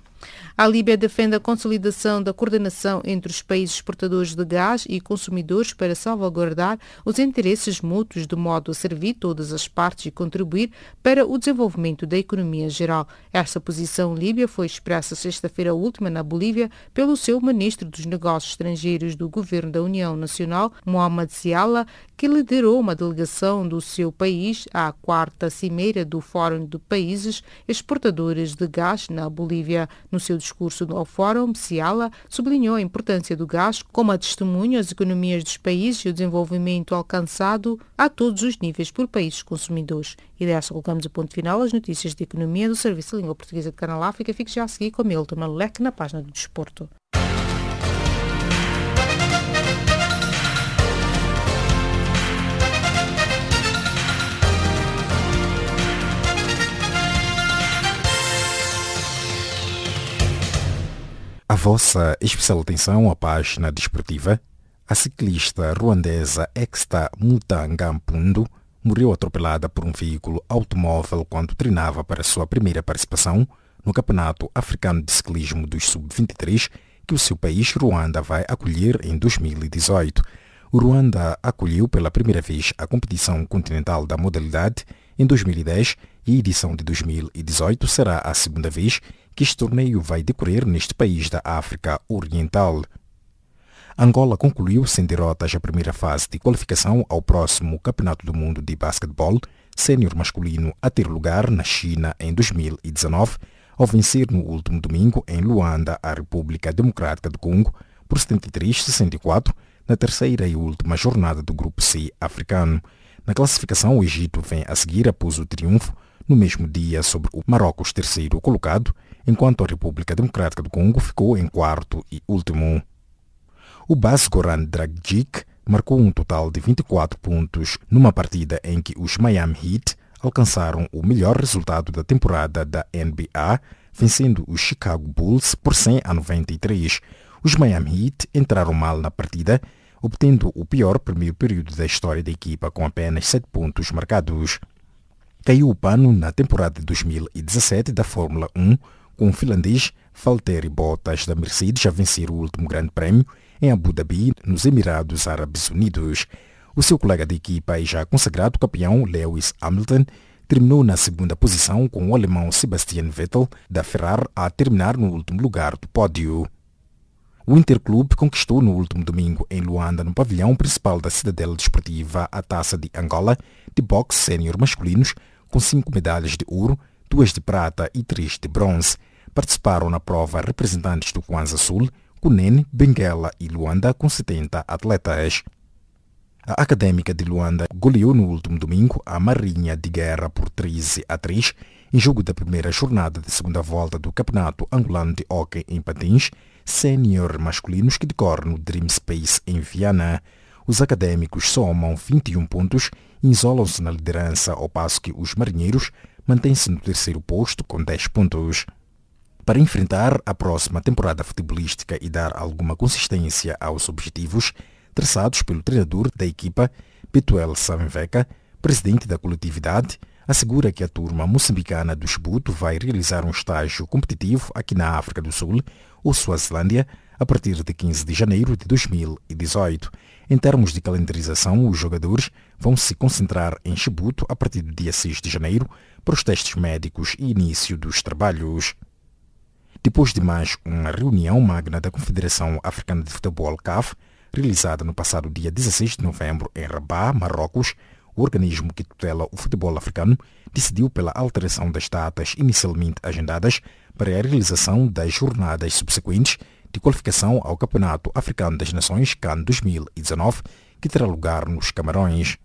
A Líbia defende a consolidação da coordenação entre os países exportadores de gás e consumidores para salvaguardar os interesses mútuos de modo a servir todas as partes e contribuir para o desenvolvimento da economia geral. Esta posição líbia foi expressa sexta-feira última na Bolívia pelo seu ministro dos Negócios Estrangeiros do Governo da União Nacional, Mohamed Siala, que liderou uma delegação do seu país à quarta cimeira do Fórum de Países Exportadores de Gás na Bolívia. No seu discurso ao Fórum, Siala sublinhou a importância do gás como a testemunho às economias dos países e o desenvolvimento alcançado a todos os níveis por países consumidores. E desta colocamos o ponto final às notícias de economia do Serviço de Língua Portuguesa de Canal África. Fique já a seguir com Milton Malek na página do Desporto. A vossa especial atenção à página desportiva. A ciclista ruandesa Exta Mutangampundo morreu atropelada por um veículo automóvel quando treinava para sua primeira participação no Campeonato Africano de Ciclismo dos Sub-23, que o seu país, Ruanda, vai acolher em 2018. O Ruanda acolheu pela primeira vez a competição continental da modalidade em 2010 e a edição de 2018 será a segunda vez que este torneio vai decorrer neste país da África Oriental. Angola concluiu sem derrotas a primeira fase de qualificação ao próximo Campeonato do Mundo de Basquetebol Sénior Masculino a ter lugar na China em 2019, ao vencer no último domingo em Luanda a República Democrática do Congo por 73-64 na terceira e última jornada do Grupo C africano. Na classificação, o Egito vem a seguir após o triunfo no mesmo dia sobre o Marrocos, terceiro colocado, enquanto a República Democrática do Congo ficou em quarto e último. O base Goran Dragic marcou um total de 24 pontos numa partida em que os Miami Heat alcançaram o melhor resultado da temporada da NBA, vencendo os Chicago Bulls por 100-93. Os Miami Heat entraram mal na partida, obtendo o pior primeiro período da história da equipa com apenas 7 pontos marcados. Caiu o pano na temporada de 2017 da Fórmula 1, com o finlandês Valtteri Bottas da Mercedes a vencer o último grande prémio em Abu Dhabi, nos Emirados Árabes Unidos. O seu colega de equipa e já consagrado campeão Lewis Hamilton terminou na segunda posição, com o alemão Sebastian Vettel da Ferrari a terminar no último lugar do pódio. O Interclube conquistou no último domingo em Luanda, no pavilhão principal da Cidadela Desportiva, a Taça de Angola de boxe sénior masculinos, com 5 medalhas de ouro, 2 de prata e 3 de bronze. Participaram na prova representantes do Kwanza Sul, Cunene, Benguela e Luanda, com 70 atletas. A Académica de Luanda goleou no último domingo a Marinha de Guerra por 13-3, em jogo da primeira jornada da segunda volta do Campeonato Angolano de Hóquei em Patins Sénior Masculinos, que decorre no Dream Space em Viana. os académicos somam 21 pontos e isolam-se na liderança, ao passo que os marinheiros mantêm-se no terceiro posto com 10 pontos. Para enfrentar a próxima temporada futebolística e dar alguma consistência aos objetivos traçados pelo treinador da equipa, Betuel Samveka, presidente da coletividade, assegura que a turma moçambicana do Esbuto vai realizar um estágio competitivo aqui na África do Sul ou Suazilândia a partir de 15 de janeiro de 2018. Em termos de calendarização, os jogadores vão se concentrar em Esbuto a partir do dia 6 de janeiro para os testes médicos e início dos trabalhos. Depois de mais uma reunião magna da Confederação Africana de Futebol, CAF, realizada no passado dia 16 de novembro em Rabat, Marrocos, o organismo que tutela o futebol africano decidiu pela alteração das datas inicialmente agendadas para a realização das jornadas subsequentes de qualificação ao Campeonato Africano das Nações CAN 2019, que terá lugar nos Camarões.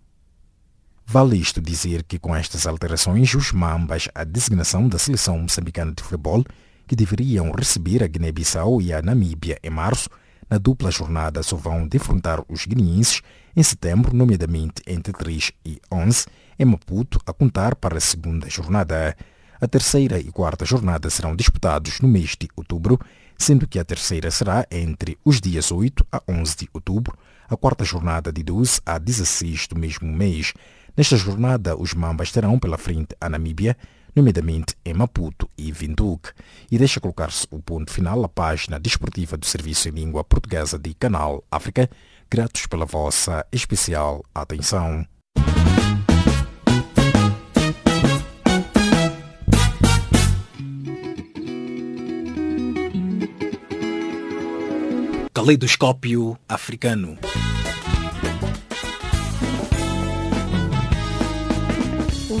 Vale isto dizer que com estas alterações, os mambas, a designação da seleção moçambicana de futebol, que deveriam receber a Guiné-Bissau e a Namíbia em março, na dupla jornada só vão defrontar os guineenses em setembro, nomeadamente entre 3 e 11, em Maputo, a contar para a segunda jornada. A terceira e quarta jornada serão disputados no mês de outubro, sendo que a terceira será entre os dias 8 a 11 de outubro, a quarta jornada de 12 a 16 do mesmo mês. Nesta jornada, os mambas terão pela frente a Namíbia, nomeadamente em Maputo e Windhoek. E deixa colocar-se o ponto final à página desportiva do Serviço em Língua Portuguesa de Canal África. Gratos pela vossa especial atenção. Caleidoscópio africano. O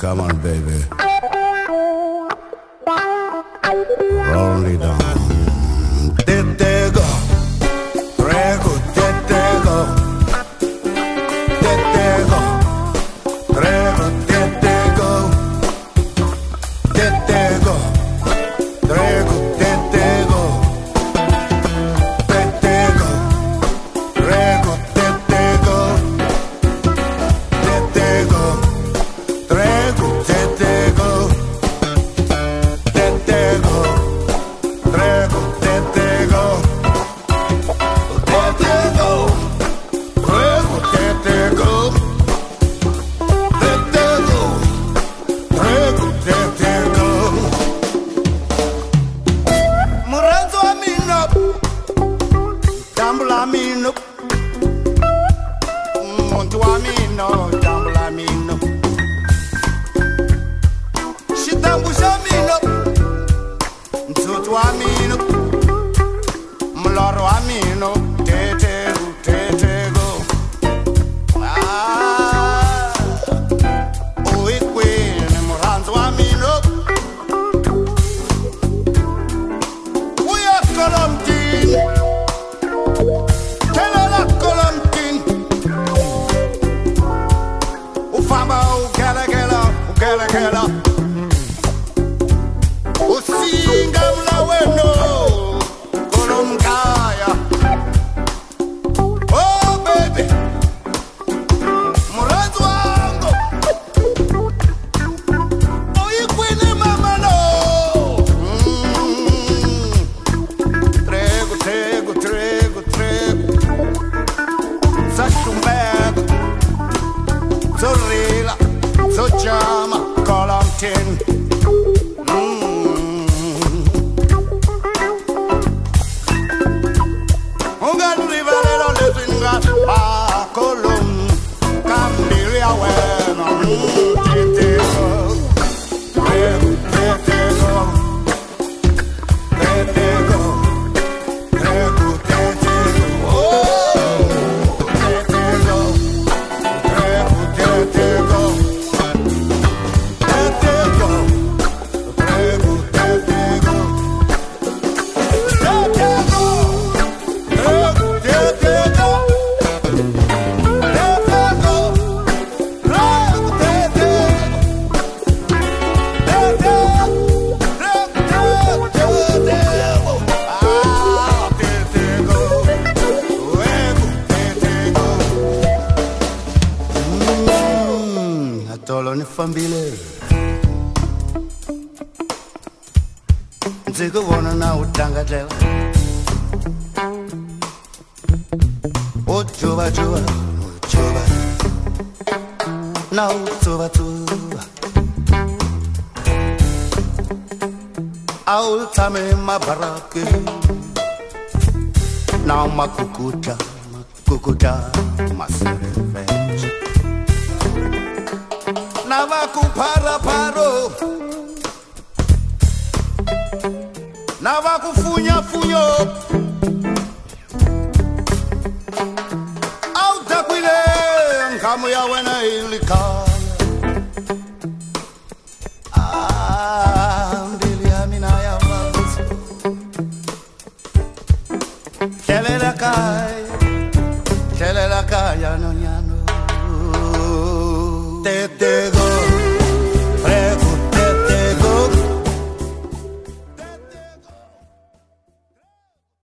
Come on, baby. Roll it on. Tetego, trego, tetego. Tetego, trego, tetego. Tetego, trego, tetego. Tetego, trego, tetego. Tetego. balone fambile ndikuvona na utangatela o chuva chuva chuva na chuva chuva au tame mabarake na makukuta makukuta masereve Navaku para paro Navaku funya funyo Auta kwile Nkamu ya wena ilika Ambili amina ya wakusu Kelelaka Kelelaka ya nonya